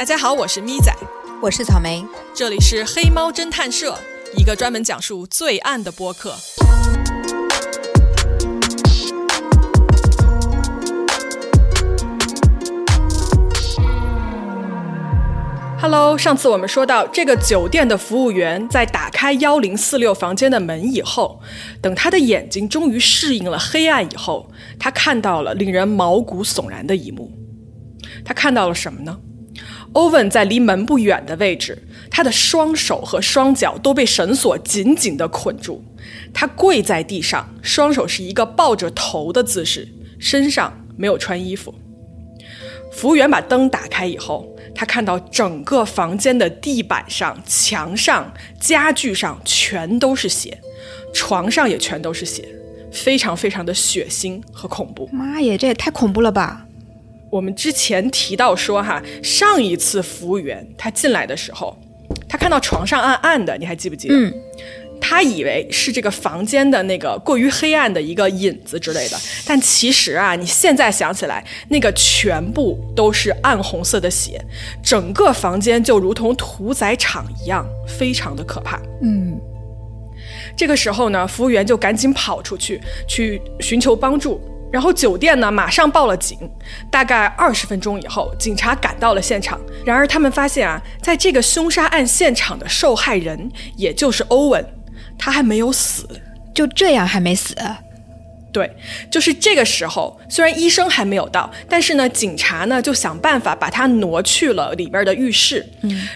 大家好，我是咪仔，我是草莓，这里是黑猫侦探社，一个专门讲述罪案的播客。Hello， 上次我们说到这个酒店的服务员在打开1046房间的门以后，等他的眼睛终于适应了黑暗以后，他看到了令人毛骨悚然的一幕。他看到了什么呢？欧文在离门不远的位置，他的双手和双脚都被绳索紧紧地捆住，他跪在地上，双手是一个抱着头的姿势，身上没有穿衣服。服务员把灯打开以后，他看到整个房间的地板上、墙上、家具上全都是血，床上也全都是血，非常非常的血腥和恐怖。妈耶，这也太恐怖了吧。我们之前提到说上一次服务员他进来的时候，他看到床上暗暗的，你还记不记得？他以为是这个房间的那个过于黑暗的一个引子之类的，但其实你现在想起来，那个全部都是暗红色的血，整个房间就如同屠宰场一样，非常的可怕。这个时候呢，服务员就赶紧跑出去，去寻求帮助。然后酒店呢马上报了警，大概20分钟以后，警察赶到了现场。然而他们发现在这个凶杀案现场的受害人，也就是欧文，他还没有死。就这样还没死？对，就是这个时候，虽然医生还没有到，但是呢，警察呢就想办法把他挪去了里边的浴室。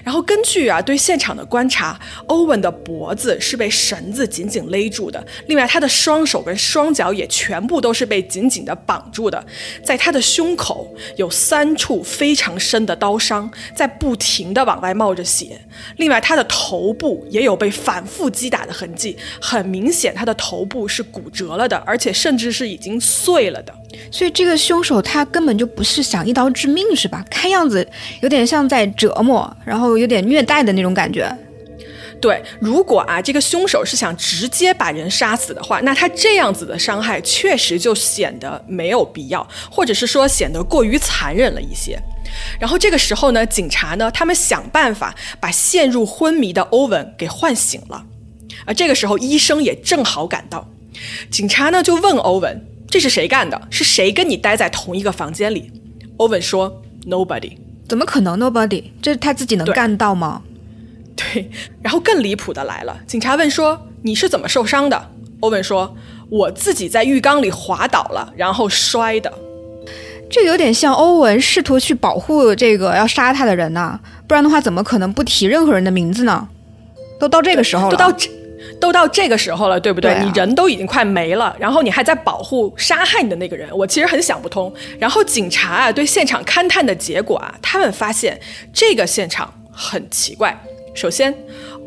然后根据对现场的观察，欧文的脖子是被绳子紧紧勒住的，另外他的双手跟双脚也全部都是被紧紧的绑住的，在他的胸口有3处非常深的刀伤，在不停的往外冒着血，另外他的头部也有被反复击打的痕迹，很明显他的头部是骨折了的，而且甚至是已经碎了的。所以这个凶手他根本就不是想一刀致命，是吧？看样子有点像在折磨，然后有点虐待的那种感觉。对，如果这个凶手是想直接把人杀死的话，那他这样子的伤害确实就显得没有必要，或者是说显得过于残忍了一些。然后这个时候呢，警察呢他们想办法把陷入昏迷的欧文给唤醒了。而这个时候医生也正好赶到，警察呢就问欧文，这是谁干的？是谁跟你待在同一个房间里？欧文说 Nobody。 怎么可能 Nobody？ 这是他自己能干到吗？ 对，然后更离谱的来了，警察问说，你是怎么受伤的？欧文说，我自己在浴缸里滑倒了，然后摔的。这有点像欧文试图去保护这个要杀他的人不然的话怎么可能不提任何人的名字呢？都到这个时候了，都到这个时候了，对不对？你人都已经快没了，然后你还在保护杀害你的那个人，我其实很想不通。然后警察对现场勘探的结果他们发现这个现场很奇怪。首先，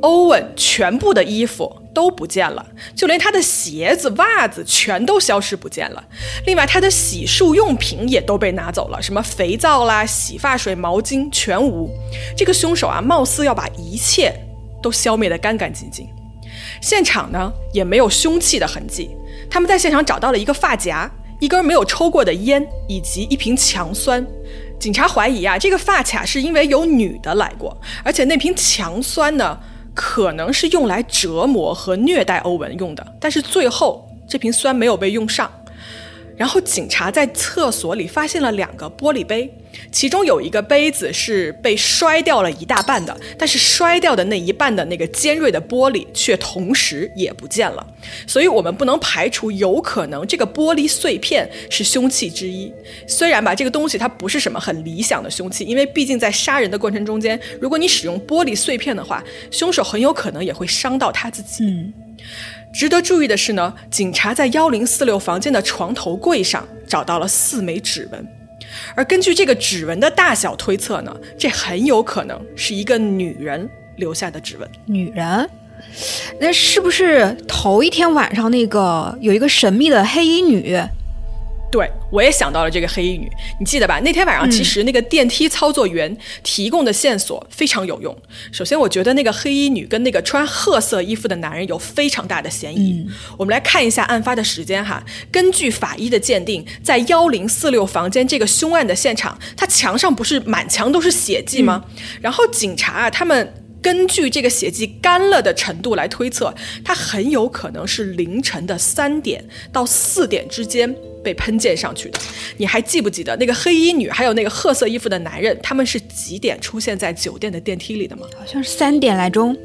欧文全部的衣服都不见了，就连他的鞋子、袜子全都消失不见了。另外，他的洗漱用品也都被拿走了，什么肥皂啦、洗发水、毛巾全无。这个凶手貌似要把一切都消灭得干干净净。现场呢也没有凶器的痕迹，他们在现场找到了一个发夹、一根没有抽过的烟以及一瓶强酸。警察怀疑这个发卡是因为有女的来过，而且那瓶强酸呢可能是用来折磨和虐待欧文用的，但是最后这瓶酸没有被用上。然后警察在厕所里发现了2个玻璃杯，其中有一个杯子是被摔掉了一大半的，但是摔掉的那一半的那个尖锐的玻璃却同时也不见了，所以我们不能排除有可能这个玻璃碎片是凶器之一。虽然这个东西它不是什么很理想的凶器，因为毕竟在杀人的过程中间，如果你使用玻璃碎片的话，凶手很有可能也会伤到他自己。值得注意的是呢，警察在1046房间的床头柜上找到了4枚指纹，而根据这个指纹的大小推测呢，这很有可能是一个女人留下的指纹。女人？那是不是头一天晚上那个有一个神秘的黑衣女？对，我也想到了这个黑衣女，你记得吧？那天晚上其实那个电梯操作员提供的线索非常有用。首先我觉得那个黑衣女跟那个穿褐色衣服的男人有非常大的嫌疑。我们来看一下案发的时间哈。根据法医的鉴定，在1046房间这个凶案的现场，他墙上不是满墙都是血迹吗？然后警察啊，他们根据这个血迹干了的程度来推测，它很有可能是凌晨3点到4点之间被喷溅上去的。你还记不记得那个黑衣女还有那个褐色衣服的男人，他们是几点出现在酒店的电梯里的吗？好像是3点来钟。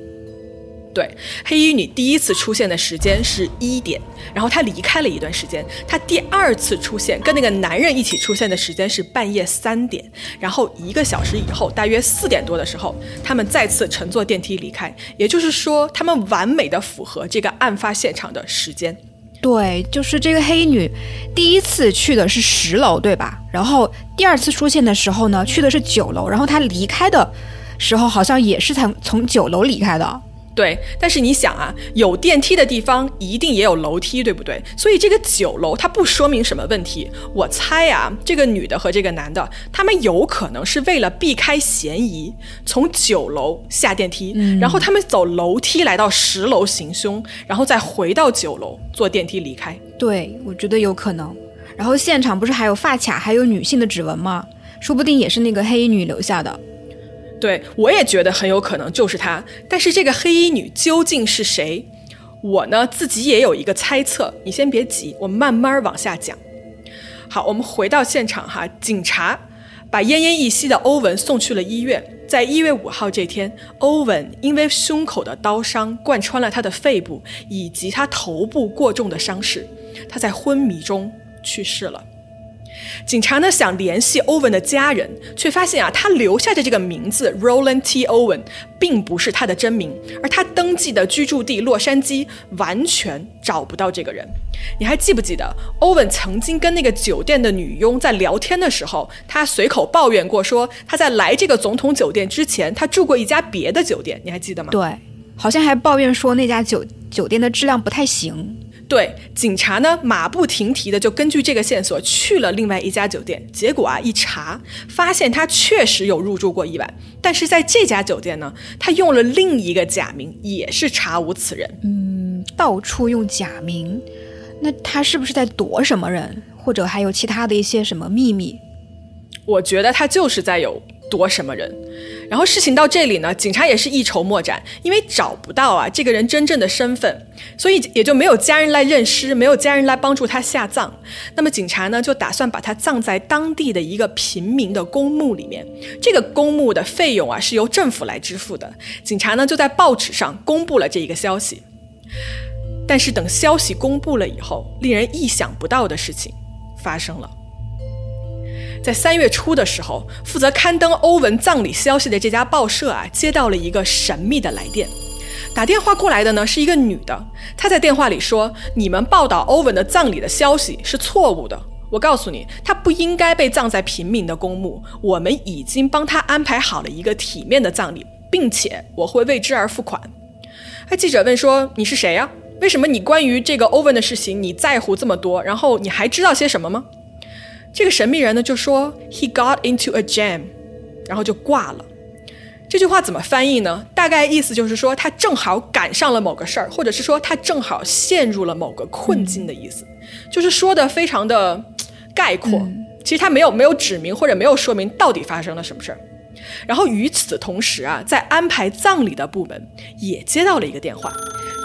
对，黑衣女第一次出现的时间是1点，然后她离开了一段时间。她第二次出现跟那个男人一起出现的时间是半夜3点，然后1个小时以后大约4点多的时候，他们再次乘坐电梯离开。也就是说他们完美的符合这个案发现场的时间。对，就是这个黑衣女第一次去的是10楼对吧，然后第二次出现的时候呢去的是9楼，然后她离开的时候好像也是从9楼离开的。对，但是你想啊，有电梯的地方一定也有楼梯，对不对？所以这个9楼它不说明什么问题。我猜啊，这个女的和这个男的，他们有可能是为了避开嫌疑，从9楼下电梯，然后他们走楼梯来到10楼行凶，然后再回到9楼坐电梯离开。对，我觉得有可能。然后现场不是还有发卡，还有女性的指纹吗？说不定也是那个黑衣女留下的。对，我也觉得很有可能就是她。但是这个黑衣女究竟是谁，我呢自己也有一个猜测，你先别急，我慢慢往下讲。好，我们回到现场哈，警察把奄奄一息的欧文送去了医院。在1月5号这天，欧文因为胸口的刀伤贯穿了他的肺部以及他头部过重的伤势，他在昏迷中去世了。警察呢想联系欧文的家人，却发现啊，他留下的这个名字 Roland T. Owen 并不是他的真名，而他登记的居住地洛杉矶完全找不到这个人。你还记不记得欧文曾经跟那个酒店的女佣在聊天的时候，他随口抱怨过说他在来这个总统酒店之前他住过一家别的酒店，你还记得吗？对，好像还抱怨说那家酒店的质量不太行。对，警察呢马不停蹄的就根据这个线索去了另外一家酒店，结果啊一查发现他确实有入住过一晚，但是在这家酒店呢他用了另一个假名，也是查无此人。到处用假名，那他是不是在躲什么人，或者还有其他的一些什么秘密？我觉得他就是在有躲什么人。然后事情到这里呢，警察也是一筹莫展，因为找不到啊这个人真正的身份，所以也就没有家人来认尸，没有家人来帮助他下葬。那么警察呢就打算把他葬在当地的一个平民的公墓里面，这个公墓的费用啊是由政府来支付的。警察呢就在报纸上公布了这一个消息，但是等消息公布了以后，令人意想不到的事情发生了。在3月初的时候，负责刊登欧文葬礼消息的这家报社啊，接到了一个神秘的来电。打电话过来的呢是一个女的，她在电话里说：“你们报道欧文的葬礼的消息是错误的。我告诉你，他不应该被葬在平民的公墓。我们已经帮他安排好了一个体面的葬礼，并且我会为之而付款。”哎，记者问说：“你是谁呀？为什么你关于这个欧文的事情你在乎这么多？然后你还知道些什么吗？”这个神秘人呢就说 He got into a jam， 然后就挂了。这句话怎么翻译呢？大概意思就是说他正好赶上了某个事儿，或者是说他正好陷入了某个困境的意思，就是说的非常的概括，其实他没有指明或者没有说明到底发生了什么事儿。然后与此同时啊，在安排葬礼的部门也接到了一个电话，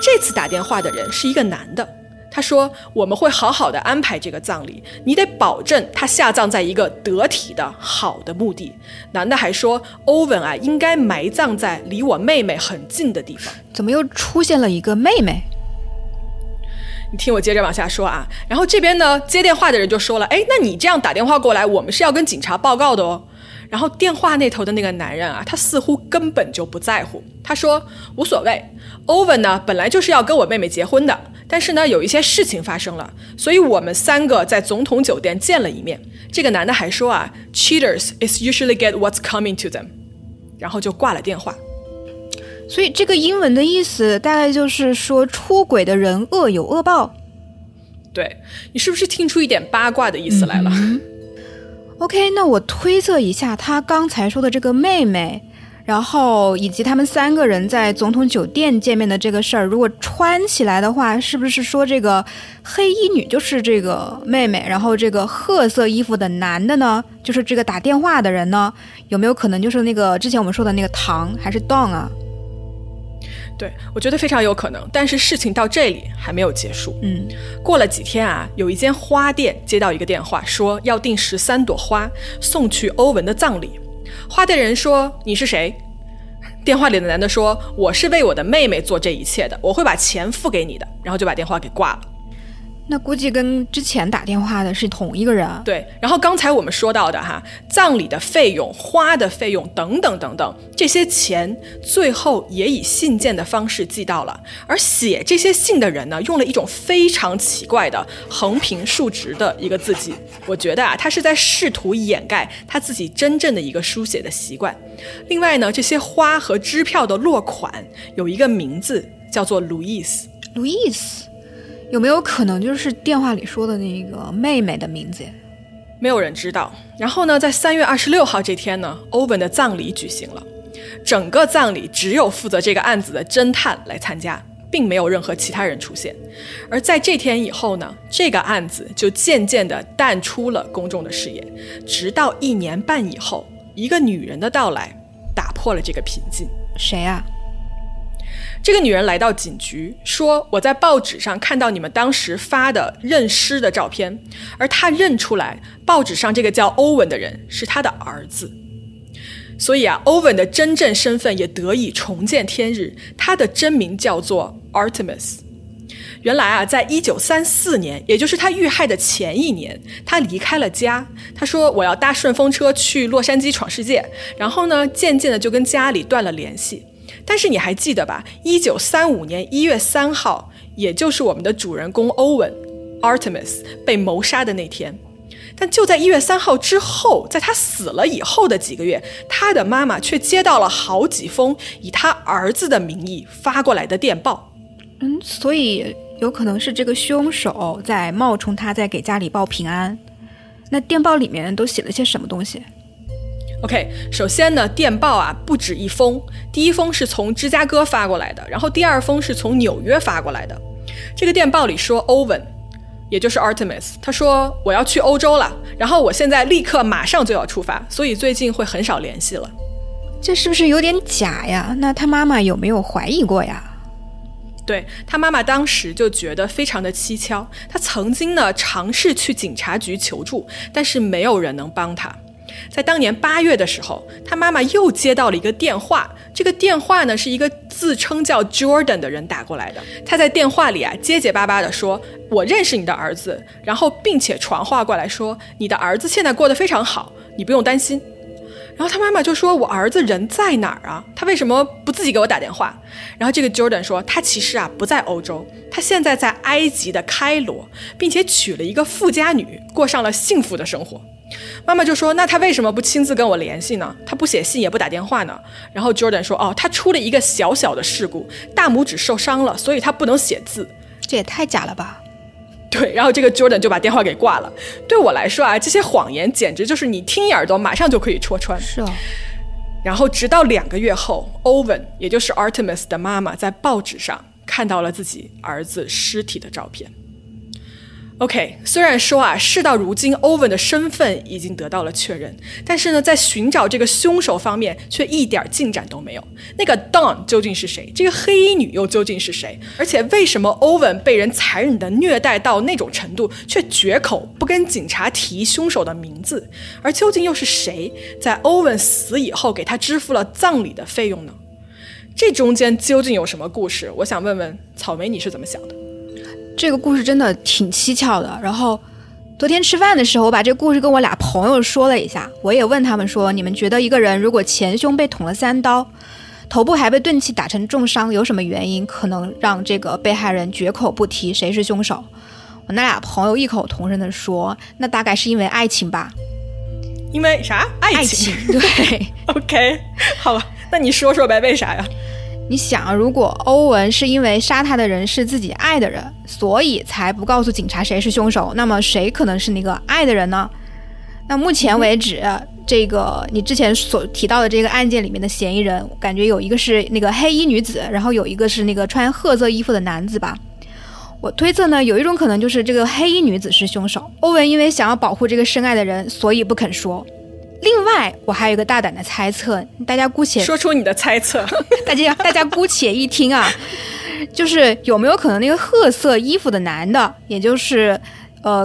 这次打电话的人是一个男的，他说我们会好好的安排这个葬礼，你得保证他下葬在一个得体的好的墓地。男的还说欧文啊应该埋葬在离我妹妹很近的地方。怎么又出现了一个妹妹？你听我接着往下说啊。然后这边呢接电话的人就说了，哎，那你这样打电话过来我们是要跟警察报告的哦。然后电话那头的那个男人啊，他似乎根本就不在乎，他说无所谓，欧文呢本来就是要跟我妹妹结婚的，但是呢有一些事情发生了，所以我们3个在总统酒店见了一面。这个男的还说啊 Cheaters is usually get what's coming to them， 然后就挂了电话。所以这个英文的意思大概就是说出轨的人恶有恶报。对，你是不是听出一点八卦的意思来了？嗯OK， 那我推测一下他刚才说的这个妹妹，然后以及他们三个人在总统酒店见面的这个事儿，如果穿起来的话，是不是说这个黑衣女就是这个妹妹，然后这个褐色衣服的男的呢，就是这个打电话的人呢，有没有可能就是那个之前我们说的那个唐还是 Don 啊？对，我觉得非常有可能，但是事情到这里还没有结束。过了几天啊，有一间花店接到一个电话，说要订13朵花送去欧文的葬礼。花店人说：“你是谁？”电话里的男的说：“我是为我的妹妹做这一切的，我会把钱付给你的。”然后就把电话给挂了。那估计跟之前打电话的是同一个人。对，然后刚才我们说到的哈，葬礼的费用、花的费用等等等等，这些钱最后也以信件的方式寄到了。而写这些信的人呢，用了一种非常奇怪的横平竖直的一个字迹。我觉得啊，他是在试图掩盖他自己真正的一个书写的习惯。另外呢，这些花和支票的落款有一个名字叫做 Louise。有没有可能就是电话里说的那个妹妹的名字？没有人知道。然后呢，在3月26号这天呢，欧文的葬礼举行了。整个葬礼只有负责这个案子的侦探来参加，并没有任何其他人出现。而在这天以后呢，这个案子就渐渐地淡出了公众的视野，直到1年半以后，一个女人的到来打破了这个平静。谁啊？这个女人来到警局，说：“我在报纸上看到你们当时发的认尸的照片，而她认出来，报纸上这个叫欧文的人是她的儿子。所以啊，欧文的真正身份也得以重见天日，他的真名叫做 Artemus。原来啊，在1934年，也就是他遇害的前一年，他离开了家。他说我要搭顺风车去洛杉矶闯世界，然后呢，渐渐的就跟家里断了联系。”但是你还记得吧？1935年1月3号，也就是我们的主人公欧文 Artemus 被谋杀的那天。但就在1月3号之后，在他死了以后的几个月，他的妈妈却接到了好几封以他儿子的名义发过来的电报。所以有可能是这个凶手在冒充他在给家里报平安。那电报里面都写了些什么东西？OK， 首先呢，电报啊不止一封，第一封是从芝加哥发过来的，然后第二封是从纽约发过来的。这个电报里说，欧文，也就是 Artemus， 他说我要去欧洲了，然后我现在立刻马上就要出发，所以最近会很少联系了。这是不是有点假呀？那他妈妈有没有怀疑过呀？对，他妈妈当时就觉得非常的蹊跷，他曾经呢尝试去警察局求助，但是没有人能帮他。在当年8月的时候，他妈妈又接到了一个电话，这个电话呢是一个自称叫 Jordan 的人打过来的。他在电话里啊结结巴巴地说，我认识你的儿子，然后并且传话过来说，你的儿子现在过得非常好，你不用担心。然后他妈妈就说，我儿子人在哪儿啊？他为什么不自己给我打电话？然后这个 Jordan 说，他其实啊不在欧洲，他现在在埃及的开罗，并且娶了一个富家女，过上了幸福的生活。妈妈就说，那他为什么不亲自跟我联系呢？他不写信也不打电话呢？然后 Jordan 说，他出了一个小小的事故，大拇指受伤了，所以他不能写字。这也太假了吧。对，然后这个 Jordan 就把电话给挂了。对我来说啊，这些谎言简直就是你听一耳朵马上就可以戳穿。是啊。然后直到2个月后，欧文也就是 Artemus 的妈妈在报纸上看到了自己儿子尸体的照片。OK， 虽然说啊，事到如今欧文的身份已经得到了确认，但是呢，在寻找这个凶手方面却一点进展都没有。那个 Don 究竟是谁？这个黑衣女又究竟是谁？而且为什么欧文被人残忍的虐待到那种程度，却绝口不跟警察提凶手的名字？而究竟又是谁在欧文死以后给他支付了葬礼的费用呢？这中间究竟有什么故事？我想问问草莓，你是怎么想的？这个故事真的挺蹊跷的，然后昨天吃饭的时候我把这个故事跟我俩朋友说了一下，我也问他们说，你们觉得一个人如果前胸被捅了3刀，头部还被钝器打成重伤，有什么原因可能让这个被害人绝口不提谁是凶手？我那俩朋友异口同声的说，那大概是因为爱情吧。因为啥？爱情对。OK， 好吧，那你说说呗，为啥呀？你想，如果欧文是因为杀他的人是自己爱的人，所以才不告诉警察谁是凶手，那么谁可能是那个爱的人呢？那目前为止，这个你之前所提到的这个案件里面的嫌疑人，感觉有一个是那个黑衣女子，然后有一个是那个穿褐色衣服的男子吧。我推测呢，有一种可能就是这个黑衣女子是凶手，欧文因为想要保护这个深爱的人，所以不肯说。另外我还有一个大胆的猜测，大家姑且说出你的猜测大家姑且一听啊，就是有没有可能那个褐色衣服的男的，也就是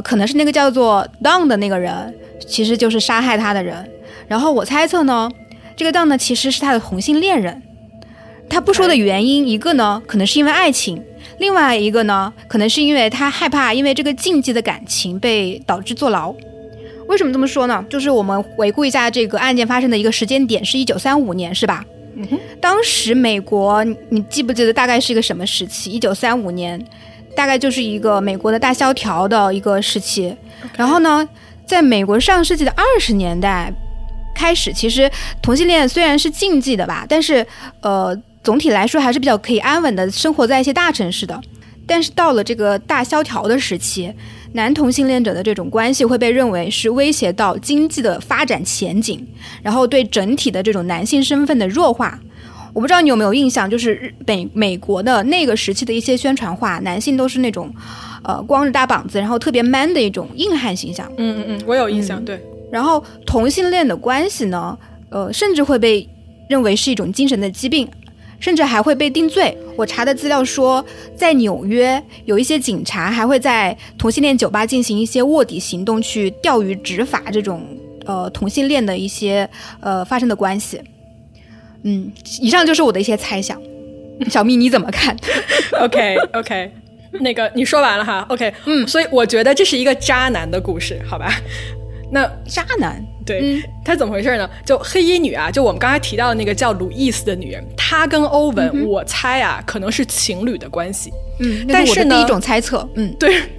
可能是那个叫做 Don 的那个人，其实就是杀害他的人。然后我猜测呢，这个 Don 呢其实是他的同性恋人，他不说的原因，一个呢可能是因为爱情，另外一个呢可能是因为他害怕因为这个禁忌的感情被导致坐牢。为什么这么说呢？就是我们回顾一下这个案件发生的一个时间点是1935年是吧？当时美国你记不记得大概是一个什么时期？1935年大概就是一个美国的大萧条的一个时期。然后呢，在美国上世纪的20年代开始，其实同性恋虽然是禁忌的吧，但是总体来说还是比较可以安稳的生活在一些大城市的。但是到了这个大萧条的时期，男同性恋者的这种关系会被认为是威胁到经济的发展前景，然后对整体的这种男性身份的弱化。我不知道你有没有印象，就是美国的那个时期的一些宣传画，男性都是那种光着大膀子，然后特别 man 的一种硬汉形象。我有印象，对。然后同性恋的关系呢，甚至会被认为是一种精神的疾病，甚至还会被定罪。我查的资料说，在纽约有一些警察还会在同性恋酒吧进行一些卧底行动，去钓鱼执法这种同性恋的一些发生的关系。以上就是我的一些猜想，小蜜你怎么看？OK 那个你说完了哈。 OK 所以我觉得这是一个渣男的故事，好吧？那渣男对他怎么回事呢？就黑衣女啊，就我们刚才提到的那个叫 Louise 的女人，她跟欧文我猜啊可能是情侣的关系。但是呢，那是我的第一种猜测。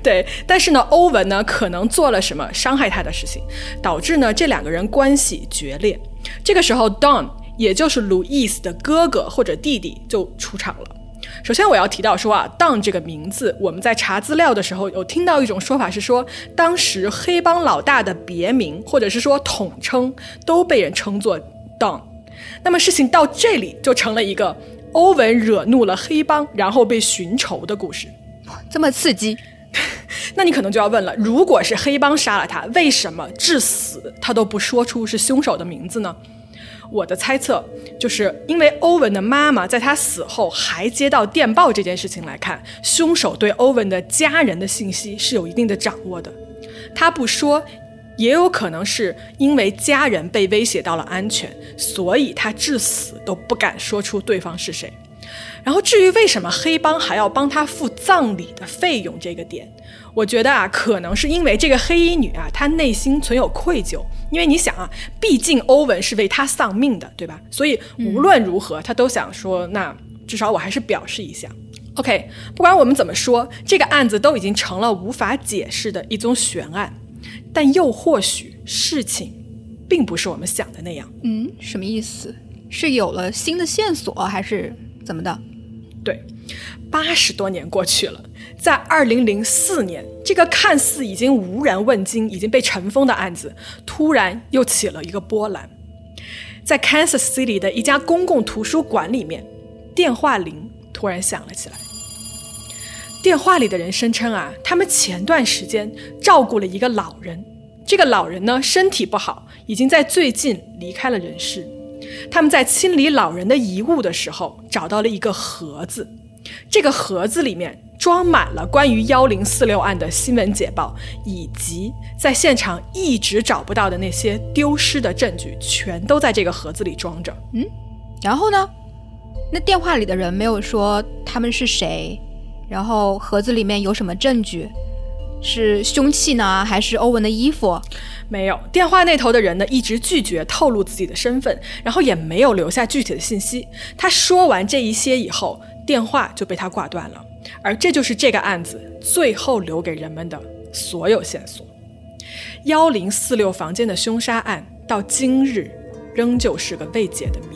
对，但是呢欧文呢可能做了什么伤害她的事情，导致呢这两个人关系决裂。这个时候 Don 也就是 Louise 的哥哥或者弟弟就出场了。首先我要提到说啊，Don 这个名字我们在查资料的时候有听到一种说法是说，当时黑帮老大的别名或者是说统称都被人称作 Don。 那么事情到这里就成了一个欧文惹怒了黑帮然后被寻仇的故事。这么刺激那你可能就要问了，如果是黑帮杀了他，为什么至死他都不说出是凶手的名字呢？我的猜测就是因为欧文的妈妈在他死后还接到电报这件事情来看，凶手对欧文的家人的信息是有一定的掌握的。他不说，也有可能是因为家人被威胁到了安全，所以他至死都不敢说出对方是谁。然后至于为什么黑帮还要帮他付葬礼的费用这个点，我觉得啊，可能是因为这个黑衣女啊，她内心存有愧疚。因为你想啊，毕竟欧文是为她丧命的，对吧？所以无论如何，她都想说，那至少我还是表示一下。OK， 不管我们怎么说，这个案子都已经成了无法解释的一宗悬案。但又或许事情并不是我们想的那样。什么意思？是有了新的线索，还是怎么的？对，80多年过去了，在2004年，这个看似已经无人问津、已经被尘封的案子，突然又起了一个波澜。在 Kansas City 的一家公共图书馆里面，电话铃突然响了起来。电话里的人声称啊，他们前段时间照顾了一个老人，这个老人呢身体不好，已经在最近离开了人世。他们在清理老人的遗物的时候找到了一个盒子，这个盒子里面装满了关于1046案的新闻简报，以及在现场一直找不到的那些丢失的证据，全都在这个盒子里装着。然后呢？那电话里的人没有说他们是谁，然后盒子里面有什么证据，是凶器呢还是欧文的衣服？没有，电话那头的人呢一直拒绝透露自己的身份，然后也没有留下具体的信息。他说完这一些以后，电话就被他挂断了。而这就是这个案子最后留给人们的所有线索。1046房间的凶杀案到今日仍旧是个未解的谜。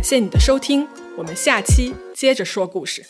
感谢你的收听，我们下期接着说故事。